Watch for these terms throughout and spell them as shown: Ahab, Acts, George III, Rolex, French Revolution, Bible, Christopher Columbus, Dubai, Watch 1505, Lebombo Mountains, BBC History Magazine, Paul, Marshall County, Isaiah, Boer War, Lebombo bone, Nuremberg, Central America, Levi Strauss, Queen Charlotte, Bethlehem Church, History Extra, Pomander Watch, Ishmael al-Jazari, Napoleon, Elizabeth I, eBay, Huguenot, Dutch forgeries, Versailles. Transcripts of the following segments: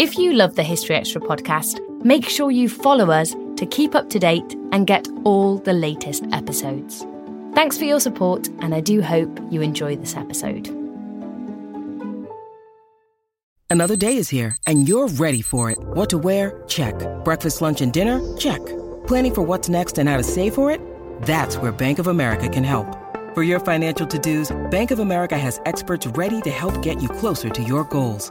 If you love the History Extra podcast, make sure you follow us to keep up to date and get all the latest episodes. Thanks for your support, and I do hope you enjoy this episode. Another day is here, and you're ready for it. What to wear? Check. Breakfast, lunch, and dinner? Check. Planning for what's next and how to save for it? That's where Bank of America can help. For your financial to-dos, Bank of America has experts ready to help get you closer to your goals.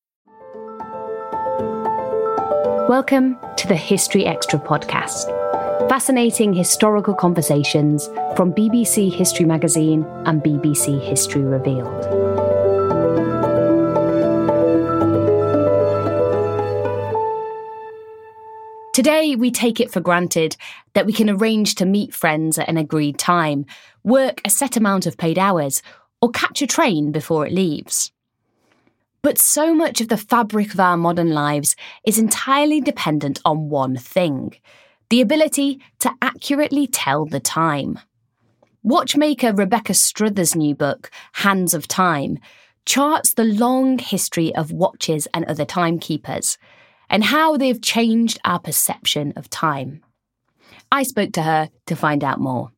Welcome to the History Extra podcast. Fascinating historical conversations from BBC History Magazine and BBC History Revealed. Today, we take it for granted that we can arrange to meet friends at an agreed time, work a set amount of paid hours, or catch a train before it leaves. But so much of the fabric of our modern lives is entirely dependent on one thing: the ability to accurately tell the time. Watchmaker Rebecca Struthers' new book, Hands of Time, charts the long history of watches and other timekeepers, and how they've changed our perception of time. I spoke to her to find out more.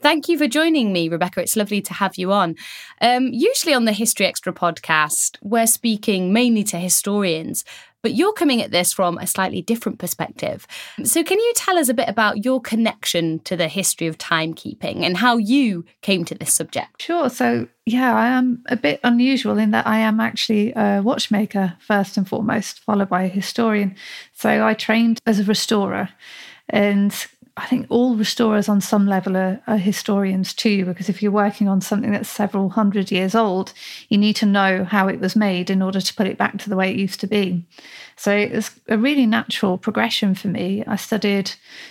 Thank you for joining me, Rebecca. It's lovely to have you on. Usually on the History Extra podcast, we're speaking mainly to historians, but you're coming at this from a slightly different perspective. So can you tell us a bit about your connection to the history of timekeeping and how you came to this subject? Sure. So, I am a bit unusual in that I am actually a watchmaker first and foremost, followed by a historian. So I trained as a restorer, and I think all restorers on some level are historians too, because if you're working on something that's several hundred years old, you need to know how it was made in order to put it back to the way it used to be. So it was a really natural progression for me. I studied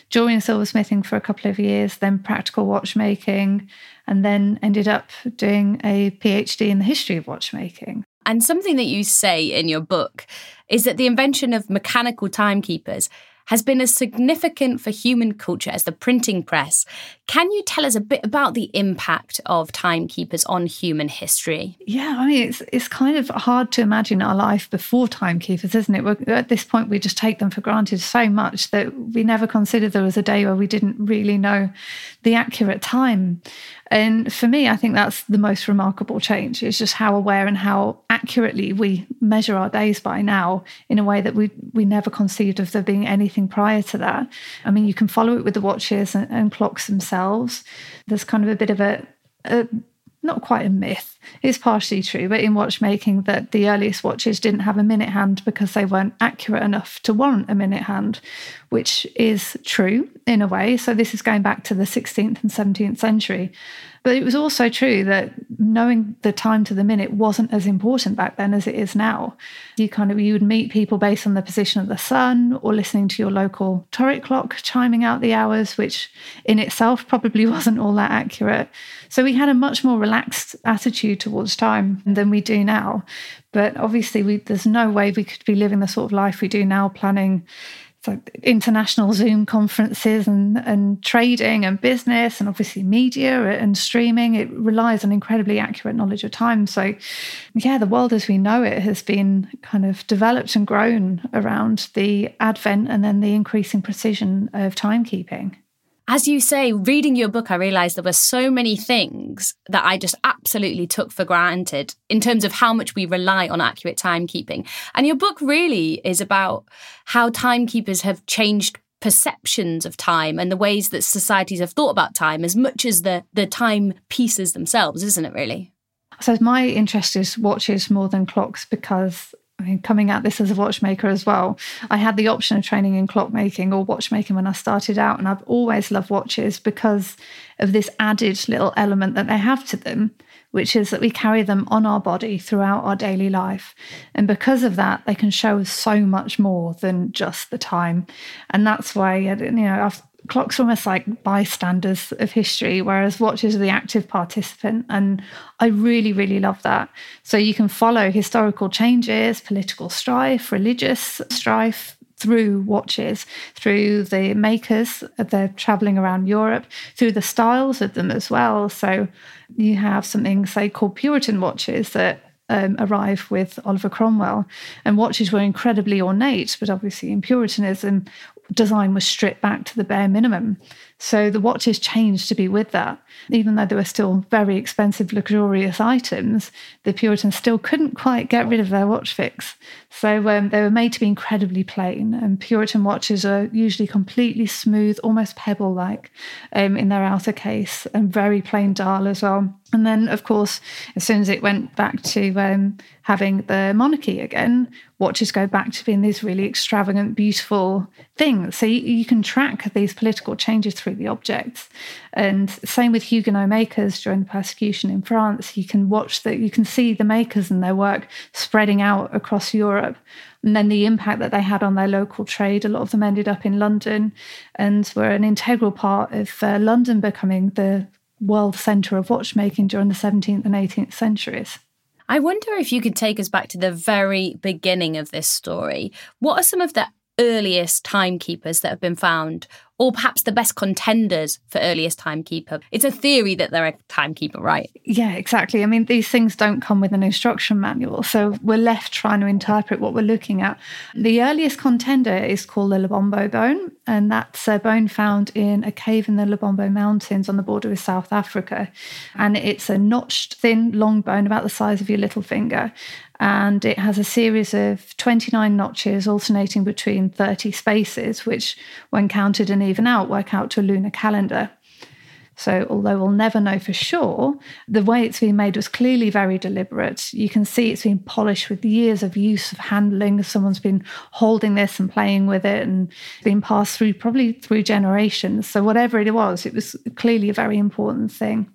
jewellery and silversmithing for a couple of years, then practical watchmaking, and then ended up doing a PhD in the history of watchmaking. And something that you say in your book is that the invention of mechanical timekeepers has been as significant for human culture as the printing press. Can you tell us a bit about the impact of timekeepers on human history? Yeah, I mean, it's kind of hard to imagine our life before timekeepers, isn't it? At this point, we just take them for granted so much that we never consider there was a day where we didn't really know the accurate time. And for me, I think that's the most remarkable change. It's just how aware and how accurately we measure our days by now in a way that we never conceived of there being anything prior to that. I mean, you can follow it with the watches and clocks themselves. There's kind of a bit of a not quite a myth. It's partially true, but in watchmaking that the earliest watches didn't have a minute hand because they weren't accurate enough to warrant a minute hand, which is true in a way. So this is going back to the 16th and 17th century. But it was also true that knowing the time to the minute wasn't as important back then as it is now. You would meet people based on the position of the sun or listening to your local turret clock chiming out the hours, which in itself probably wasn't all that accurate. So we had a much more relaxed attitude towards time than we do now. But obviously there's no way we could be living the sort of life we do now, planning like international Zoom conferences and trading and business and obviously media and streaming. It relies on incredibly accurate knowledge of time. So, the world as we know it has been kind of developed and grown around the advent and then the increasing precision of timekeeping. As you say, reading your book, I realised there were so many things that I just absolutely took for granted in terms of how much we rely on accurate timekeeping. And your book really is about how timekeepers have changed perceptions of time and the ways that societies have thought about time as much as the time pieces themselves, isn't it, really? So my interest is watches more than clocks because I mean, coming at this as a watchmaker as well, I had the option of training in clockmaking or watchmaking when I started out, and I've always loved watches because of this added little element that they have to them, which is that we carry them on our body throughout our daily life. And because of that, they can show us so much more than just the time. And that's why, you know, clocks are almost like bystanders of history, whereas watches are the active participant. And I really, really love that. So you can follow historical changes, political strife, religious strife, through watches, through the makers, they're travelling around Europe, through the styles of them as well. So you have something, say, called Puritan watches that arrive with Oliver Cromwell. And watches were incredibly ornate, but obviously in Puritanism, design was stripped back to the bare minimum. So the watches changed to be with that. Even though they were still very expensive, luxurious items, the Puritans still couldn't quite get rid of their watch fix. So they were made to be incredibly plain. And Puritan watches are usually completely smooth, almost pebble-like in their outer case, and very plain dial as well. And then, of course, as soon as it went back to having the monarchy again, watches go back to being these really extravagant, beautiful things. So you can track these political changes through the objects. And same with Huguenot makers during the persecution in France. You can see the makers and their work spreading out across Europe. And then the impact that they had on their local trade. A lot of them ended up in London and were an integral part of London becoming the world centre of watchmaking during the 17th and 18th centuries. I wonder if you could take us back to the very beginning of this story. What are some of the earliest timekeepers that have been found, or perhaps the best contenders for earliest timekeeper? It's a theory that they're a timekeeper, right? Yeah, exactly. I mean, these things don't come with an instruction manual, so we're left trying to interpret what we're looking at. The earliest contender is called the Lebombo bone, and that's a bone found in a cave in the Lebombo Mountains on the border with South Africa. And it's a notched, thin, long bone about the size of your little finger. And it has a series of 29 notches alternating between 30 spaces, which, when counted and even out, work out to a lunar calendar. So although we'll never know for sure, the way it's been made was clearly very deliberate. You can see it's been polished with years of use of handling. Someone's been holding this and playing with it and been passed through, probably through generations. So whatever it was clearly a very important thing.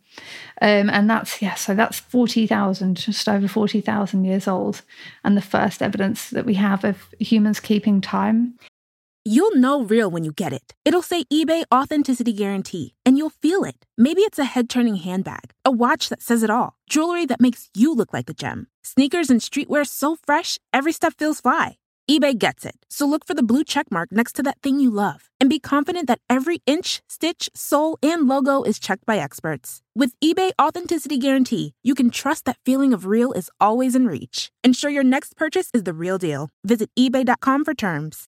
And that's 40,000, just over 40,000 years old, and the first evidence that we have of humans keeping time. You'll know real when you get it. It'll say eBay Authenticity Guarantee, and you'll feel it. Maybe it's a head-turning handbag, a watch that says it all, jewelry that makes you look like a gem, sneakers and streetwear so fresh every step feels fly. eBay gets it, so look for the blue checkmark next to that thing you love and be confident that every inch, stitch, sole, and logo is checked by experts. With eBay Authenticity Guarantee, you can trust that feeling of real is always in reach. Ensure your next purchase is the real deal. Visit ebay.com for terms.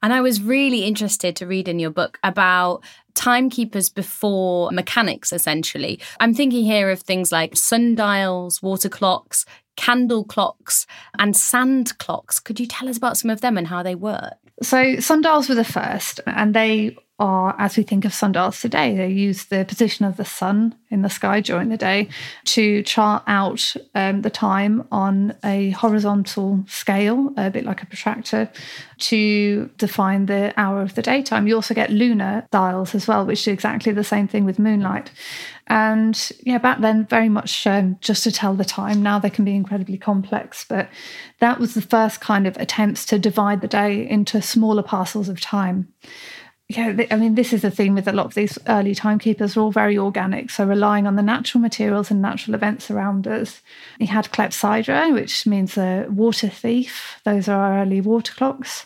And I was really interested to read in your book about timekeepers before mechanics, essentially. I'm thinking here of things like sundials, water clocks, candle clocks and sand clocks. Could you tell us about some of them and how they work? So sundials were the first, and they are, as we think of sundials today, they use the position of the sun in the sky during the day to chart out the time on a horizontal scale, a bit like a protractor, to define the hour of the daytime. You also get lunar dials as well, which is exactly the same thing with moonlight. And yeah, back then, very much just to tell the time. Now they can be incredibly complex, but that was the first kind of attempts to divide the day into smaller parcels of time. Yeah, I mean, this is the theme with a lot of these early timekeepers. Were all very organic, so relying on the natural materials and natural events around us. You had clepsydra, which means a water thief. Those are our early water clocks.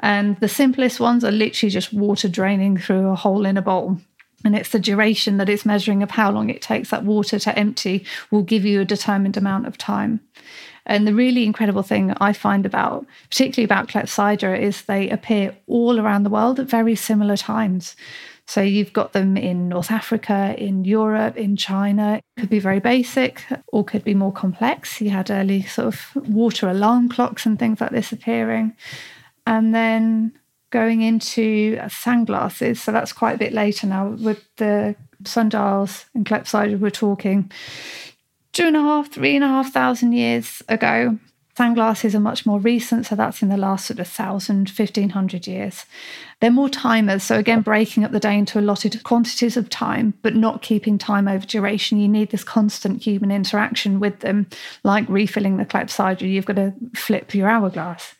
And the simplest ones are literally just water draining through a hole in a bowl. And it's the duration that it's measuring of how long it takes that water to empty will give you a determined amount of time. And the really incredible thing I find particularly about clepsydra, is they appear all around the world at very similar times. So you've got them in North Africa, in Europe, in China. It could be very basic or could be more complex. You had early sort of water alarm clocks and things like this appearing. And then going into sunglasses, so that's quite a bit later now. With the sundials and clepsydra, we're talking 2,500, 3,500 years ago. Sunglasses are much more recent, so that's in the last sort of 1,000, 1,500 years. They're more timers, so again, breaking up the day into allotted quantities of time, but not keeping time over duration. You need this constant human interaction with them, like refilling the clepsydra. You've got to flip your hourglass.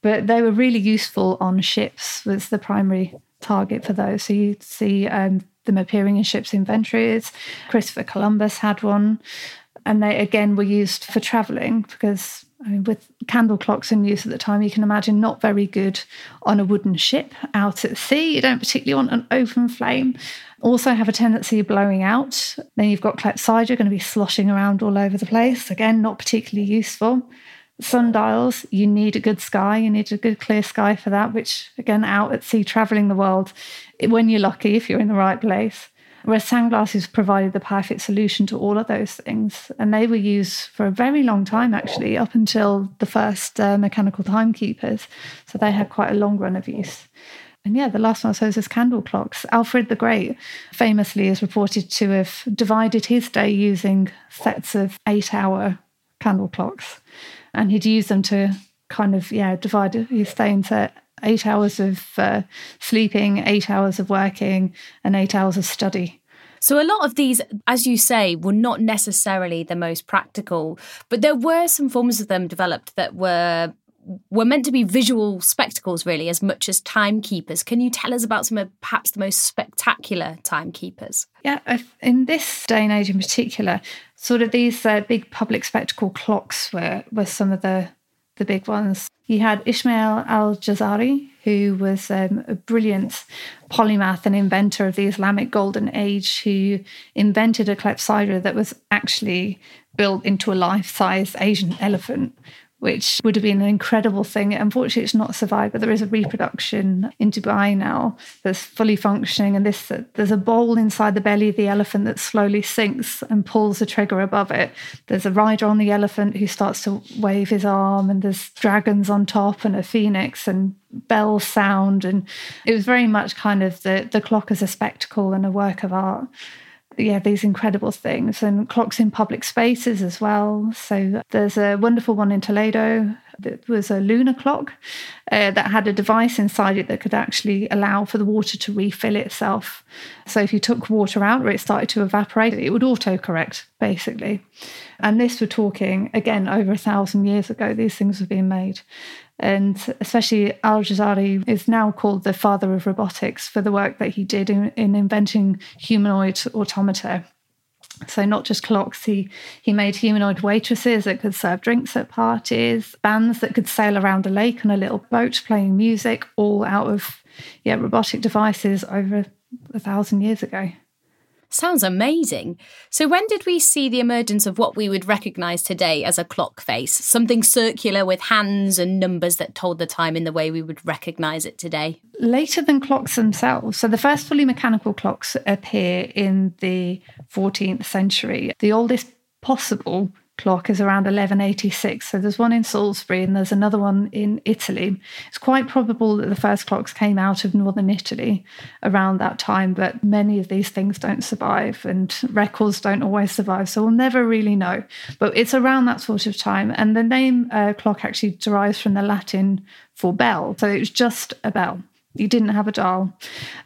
But they were really useful on ships, was the primary target for those. So you'd see them appearing in ships' inventories. Christopher Columbus had one. And they, again, were used for travelling because, I mean, with candle clocks in use at the time, you can imagine not very good on a wooden ship out at sea. You don't particularly want an open flame. Also have a tendency of blowing out. Then you've got clepsydra, going to be sloshing around all over the place. Again, not particularly useful. Sundials, you need a good sky. You need a good clear sky for that, which, again, out at sea, travelling the world, when you're lucky, if you're in the right place. Whereas sunglasses provided the perfect solution to all of those things. And they were used for a very long time, actually, up until the first mechanical timekeepers. So they had quite a long run of use. And yeah, the last one I suppose is candle clocks. Alfred the Great famously is reported to have divided his day using sets of 8-hour candle clocks. And he'd use them to kind of, divide his day into 8 hours of sleeping, 8 hours of working, and 8 hours of study. So a lot of these, as you say, were not necessarily the most practical, but there were some forms of them developed that were meant to be visual spectacles, really, as much as timekeepers. Can you tell us about some of perhaps the most spectacular timekeepers? Yeah, in this day and age in particular, sort of these big public spectacle clocks were some of the big ones. You had Ishmael al-Jazari, who was a brilliant polymath and inventor of the Islamic Golden Age, who invented a clepsydra that was actually built into a life-size Asian elephant, which would have been an incredible thing. Unfortunately, it's not survived, but there is a reproduction in Dubai now that's fully functioning. And there's a bowl inside the belly of the elephant that slowly sinks and pulls the trigger above it. There's a rider on the elephant who starts to wave his arm, and there's dragons on top and a phoenix and bell sound. And it was very much kind of the clock as a spectacle and a work of art. Yeah, these incredible things. And clocks in public spaces as well. So there's a wonderful one in Toledo that was a lunar clock that had a device inside it that could actually allow for the water to refill itself. So if you took water out or it started to evaporate, it would autocorrect, basically. And this, we're talking, again, over 1,000 years ago, these things were being made. And especially al-Jazari is now called the father of robotics for the work that he did in inventing humanoid automata. So not just clocks, he made humanoid waitresses that could serve drinks at parties, bands that could sail around a lake on a little boat playing music, all out of robotic devices over 1,000 years ago. Sounds amazing. So when did we see the emergence of what we would recognise today as a clock face? Something circular with hands and numbers that told the time in the way we would recognise it today? Later than clocks themselves. So the first fully mechanical clocks appear in the 14th century. The oldest possible clock is around 1186. So there's one in Salisbury and there's another one in Italy. It's quite probable that the first clocks came out of northern Italy around that time, but many of these things don't survive and records don't always survive. So we'll never really know. But it's around that sort of time. And the name clock actually derives from the Latin for bell. So it was just a bell. You didn't have a dial.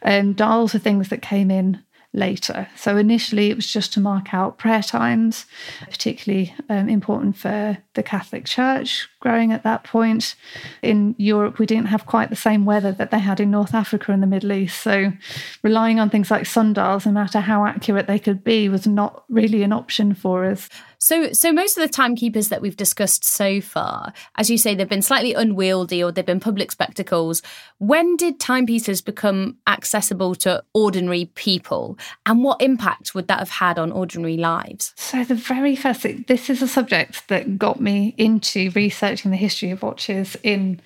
Dials were things that came in later. So initially it was just to mark out prayer times, particularly important for the Catholic Church growing at that point. In Europe, we didn't have quite the same weather that they had in North Africa and the Middle East. So relying on things like sundials, no matter how accurate they could be, was not really an option for us. So most of the timekeepers that we've discussed so far, as you say, they've been slightly unwieldy or they've been public spectacles. When did timepieces become accessible to ordinary people? And what impact would that have had on ordinary lives? So the very first thing, this is a subject that got me into researching the history of watches in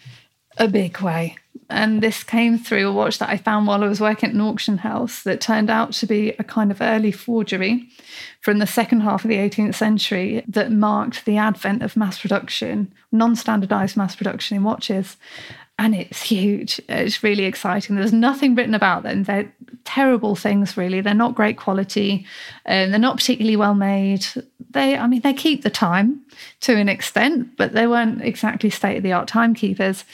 a big way. And this came through a watch that I found while I was working at an auction house that turned out to be a kind of early forgery from the second half of the 18th century that marked the advent of mass production, non-standardised mass production in watches. And it's huge. It's really exciting. There's nothing written about them. They're terrible things, really. They're not great quality. They're not particularly well made. They keep the time to an extent, but they weren't exactly state-of-the-art timekeepers.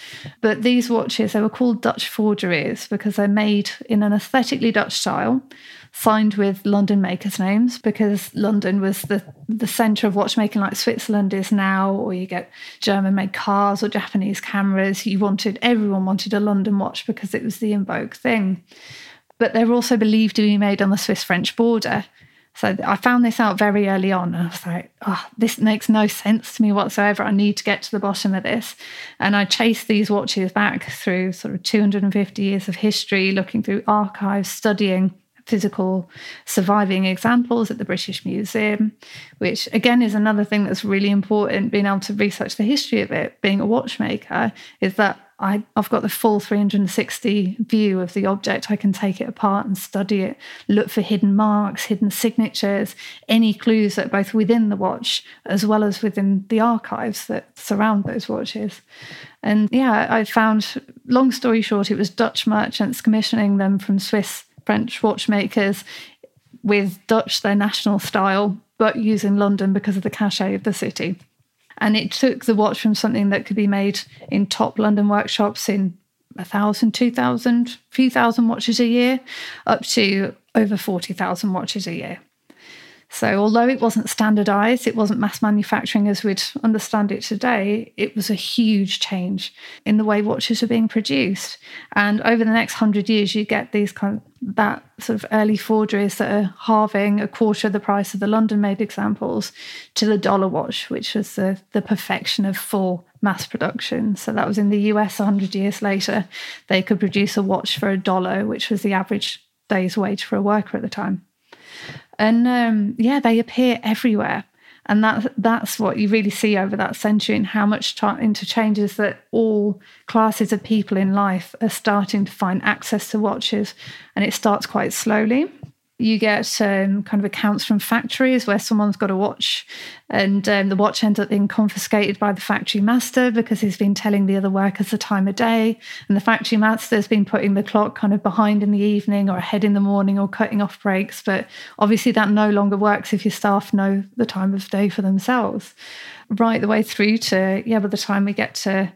But these watches, they were called Dutch forgeries because they're made in an aesthetically Dutch style, signed with London makers' names, because London was the centre of watchmaking, like Switzerland is now, or you get German-made cars or Japanese cameras. Everyone wanted a London watch because it was the in vogue thing. But they're also believed to be made on the Swiss-French border. So I found this out very early on. I was like, oh, this makes no sense to me whatsoever. I need to get to the bottom of this. And I chased these watches back through sort of 250 years of history, looking through archives, studying physical surviving examples at the British Museum, which again is another thing that's really important, being able to research the history of it, being a watchmaker, is that I've got the full 360 view of the object. I can take it apart and study it, look for hidden marks, hidden signatures, any clues that both within the watch as well as within the archives that surround those watches. And yeah, I found, long story short, it was Dutch merchants commissioning them from Swiss French watchmakers with Dutch, their national style, but using London because of the cachet of the city. And it took the watch from something that could be made in top London workshops in 1,000, 2,000, few thousand watches a year, up to over 40,000 watches a year. So although it wasn't standardised, it wasn't mass manufacturing as we'd understand it today, it was a huge change in the way watches are being produced. And over the next 100 years, you get these that sort of early forgeries that are halving, a quarter of the price of the London-made examples, to the dollar watch, which was the perfection of full mass production. So that was in the US 100 years later. They could produce a watch for $1, which was the average day's wage for a worker at the time. And they appear everywhere. And that's what you really see over that century, and how much interchanges that all classes of people in life are starting to find access to watches. And it starts quite slowly. You get kind of accounts from factories where someone's got a watch, and the watch ends up being confiscated by the factory master because he's been telling the other workers the time of day, and the factory master's been putting the clock kind of behind in the evening or ahead in the morning or cutting off breaks. But obviously that no longer works if your staff know the time of day for themselves. Right the way through to, by the time we get to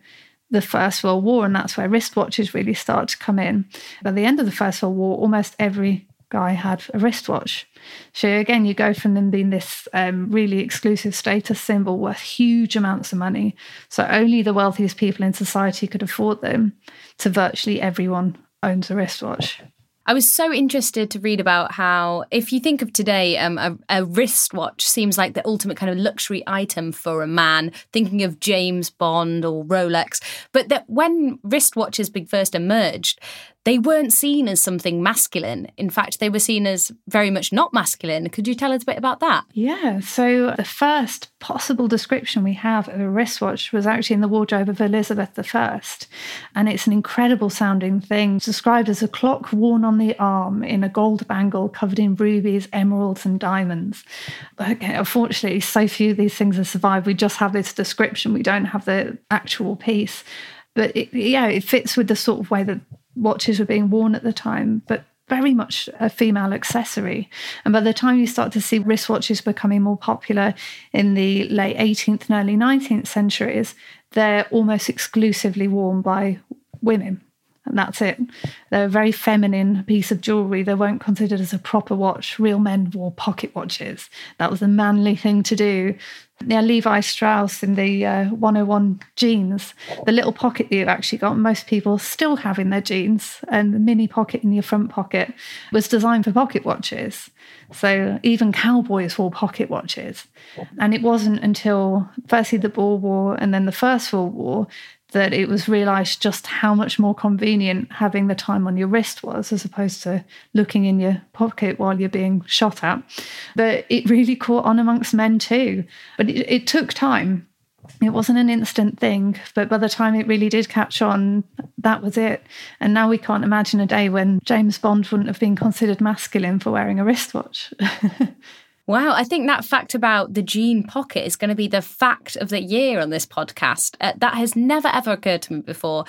the First World War, and that's where wristwatches really start to come in. By the end of the First World War, almost every guy had a wristwatch. So again, you go from them being this really exclusive status symbol worth huge amounts of money, so only the wealthiest people in society could afford them, to virtually everyone owns a wristwatch. I was so interested to read about how, if you think of today, a wristwatch seems like the ultimate kind of luxury item for a man, thinking of James Bond or Rolex. But that when wristwatches first emerged, they weren't seen as something masculine. In fact, they were seen as very much not masculine. Could you tell us a bit about that? Yeah, so the first possible description we have of a wristwatch was actually in the wardrobe of Elizabeth I. And it's an incredible sounding thing, described as a clock worn on the arm in a gold bangle covered in rubies, emeralds and diamonds. Okay, unfortunately, so few of these things have survived. We just have this description. We don't have the actual piece. But it fits with the sort of way that watches were being worn at the time, but very much a female accessory. And by the time you start to see wristwatches becoming more popular in the late 18th and early 19th centuries, they're almost exclusively worn by women. And that's it. They're a very feminine piece of jewellery. They weren't considered as a proper watch. Real men wore pocket watches. That was the manly thing to do. Now, Levi Strauss in the 101 jeans, the little pocket that you've actually got, most people still have in their jeans, and the mini pocket in your front pocket was designed for pocket watches. So even cowboys wore pocket watches. And it wasn't until, firstly, the Boer War and then the First World War that it was realised just how much more convenient having the time on your wrist was, as opposed to looking in your pocket while you're being shot at. But it really caught on amongst men too. But it took time. It wasn't an instant thing, but by the time it really did catch on, that was it. And now we can't imagine a day when James Bond wouldn't have been considered masculine for wearing a wristwatch. Wow, I think that fact about the jean pocket is going to be the fact of the year on this podcast. That has never, ever occurred to me before.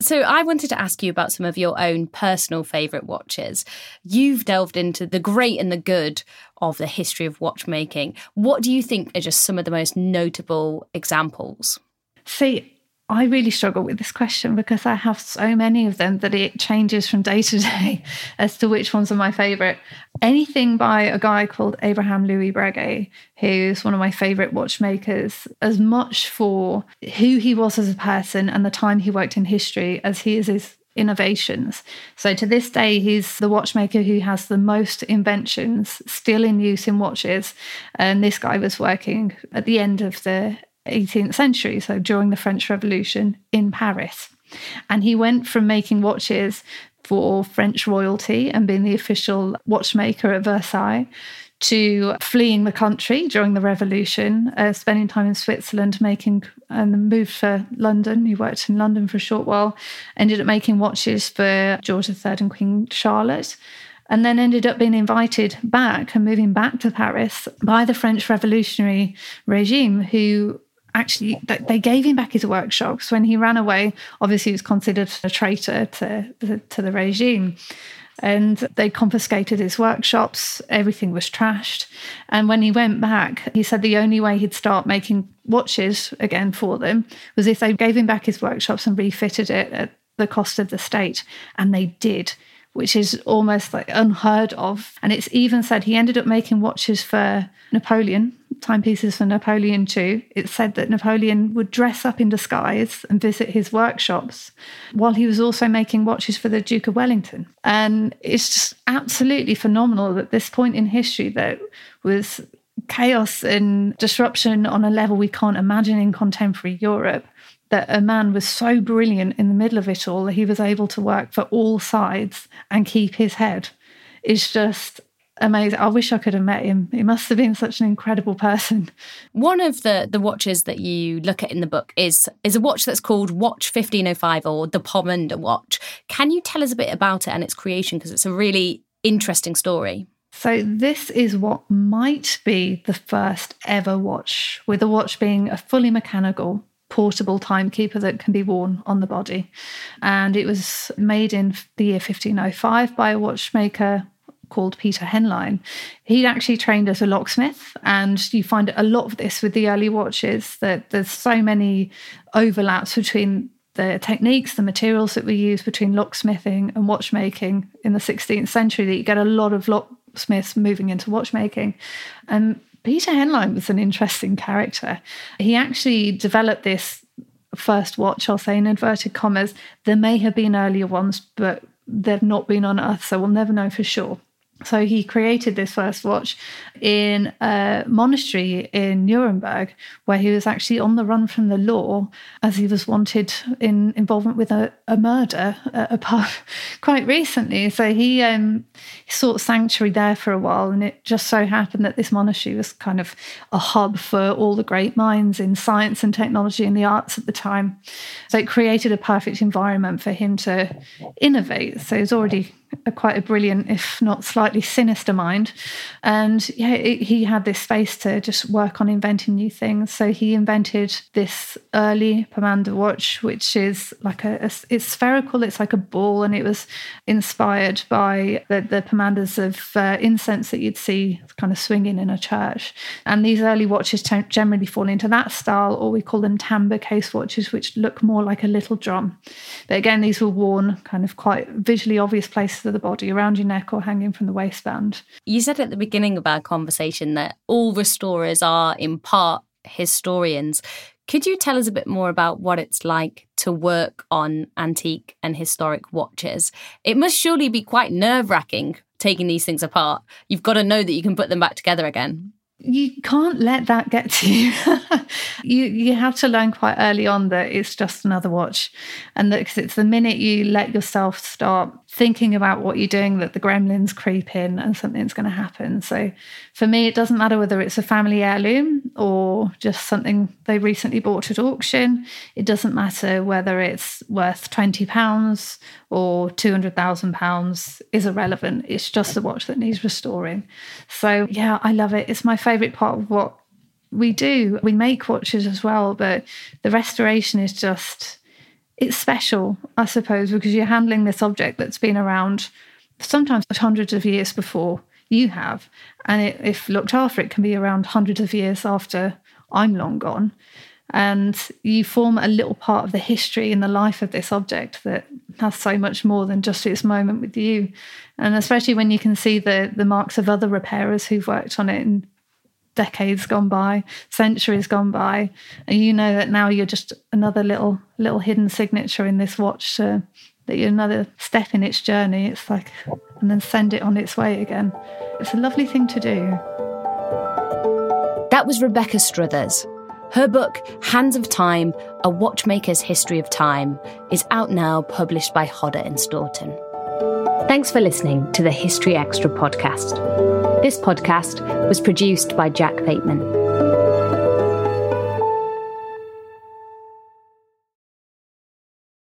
So I wanted to ask you about some of your own personal favourite watches. You've delved into the great and the good of the history of watchmaking. What do you think are just some of the most notable examples? See, I really struggle with this question because I have so many of them that it changes from day to day as to which ones are my favourite. Anything by a guy called Abraham Louis Breguet, who's one of my favourite watchmakers, as much for who he was as a person and the time he worked in history as he is his innovations. So to this day, he's the watchmaker who has the most inventions still in use in watches. And this guy was working at the end of the 18th century, so during the French Revolution in Paris. And he went from making watches for French royalty and being the official watchmaker at Versailles to fleeing the country during the revolution, spending time in Switzerland, making and moved for London. He worked in London for a short while, ended up making watches for George III and Queen Charlotte, and then ended up being invited back and moving back to Paris by the French revolutionary regime, who actually, they gave him back his workshops. When he ran away, obviously he was considered a traitor to the regime. And they confiscated his workshops. Everything was trashed. And when he went back, he said the only way he'd start making watches again for them was if they gave him back his workshops and refitted it at the cost of the state. And they did, which is almost like unheard of. And it's even said he ended up making watches for Napoleon, timepieces for Napoleon II. It's said that Napoleon would dress up in disguise and visit his workshops while he was also making watches for the Duke of Wellington. And it's just absolutely phenomenal at this point in history that was chaos and disruption on a level we can't imagine in contemporary Europe, that a man was so brilliant in the middle of it all that he was able to work for all sides and keep his head. It's just amazing. I wish I could have met him. He must have been such an incredible person. One of the watches that you look at in the book is a watch that's called Watch 1505, or the Pomander Watch. Can you tell us a bit about it and its creation? Because it's a really interesting story. So this is what might be the first ever watch, with the watch being a fully mechanical portable timekeeper that can be worn on the body. And it was made in the year 1505 by a watchmaker called Peter Henlein. He'd actually trained as a locksmith, and you find a lot of this with the early watches, that there's so many overlaps between the techniques, the materials that we use between locksmithing and watchmaking in the 16th century, that you get a lot of locksmiths moving into watchmaking. And Peter Henlein was an interesting character. He actually developed this first watch, I'll say in inverted commas. There may have been earlier ones, but they've not been on Earth, so we'll never know for sure. So he created this first watch in a monastery in Nuremberg, where he was actually on the run from the law as he was wanted in involvement with a murder at a pub quite recently. So he sought sanctuary there for a while, and it just so happened that this monastery was kind of a hub for all the great minds in science and technology and the arts at the time. So it created a perfect environment for him to innovate. So he's already quite a brilliant, if not slightly sinister mind. And yeah, he had this space to just work on inventing new things. So he invented this early Pomander watch, which is like it's spherical, it's like a ball, and it was inspired by the pomanders of incense that you'd see kind of swinging in a church. And these early watches generally fall into that style, or we call them tambour case watches, which look more like a little drum. But again, these were worn kind of quite visually obvious places of the body, around your neck or hanging from the waistband. You said at the beginning of our conversation that all restorers are in part historians. Could you tell us a bit more about what it's like to work on antique and historic watches? It must surely be quite nerve-wracking taking these things apart. You've got to know that you can put them back together again. You can't let that get to you. You have to learn quite early on that it's just another watch, and that because it's the minute you let yourself start thinking about what you're doing that the gremlins creep in and something's going to happen. So for me, it doesn't matter whether it's a family heirloom or just something they recently bought at auction. It doesn't matter whether it's worth £20 or £200,000 is irrelevant. It's just the watch that needs restoring. So yeah, I love it. It's my favourite part of what we do. We make watches as well, but the restoration is just it's special, I suppose, because you're handling this object that's been around sometimes hundreds of years before you have. And it, if looked after, it can be around hundreds of years after I'm long gone. And you form a little part of the history and the life of this object that has so much more than just its moment with you. And especially when you can see the marks of other repairers who've worked on it in decades gone by, centuries gone by, and you know that now you're just another little hidden signature in this watch, that you're another step in its journey. It's like, and then send it on its way again. It's a lovely thing to do. That was Rebecca Struthers. Her book, Hands of Time: A Watchmaker's History of Time, is out now, published by Hodder and Stoughton. Thanks for listening to the History Extra podcast. This podcast was produced by Jack Bateman.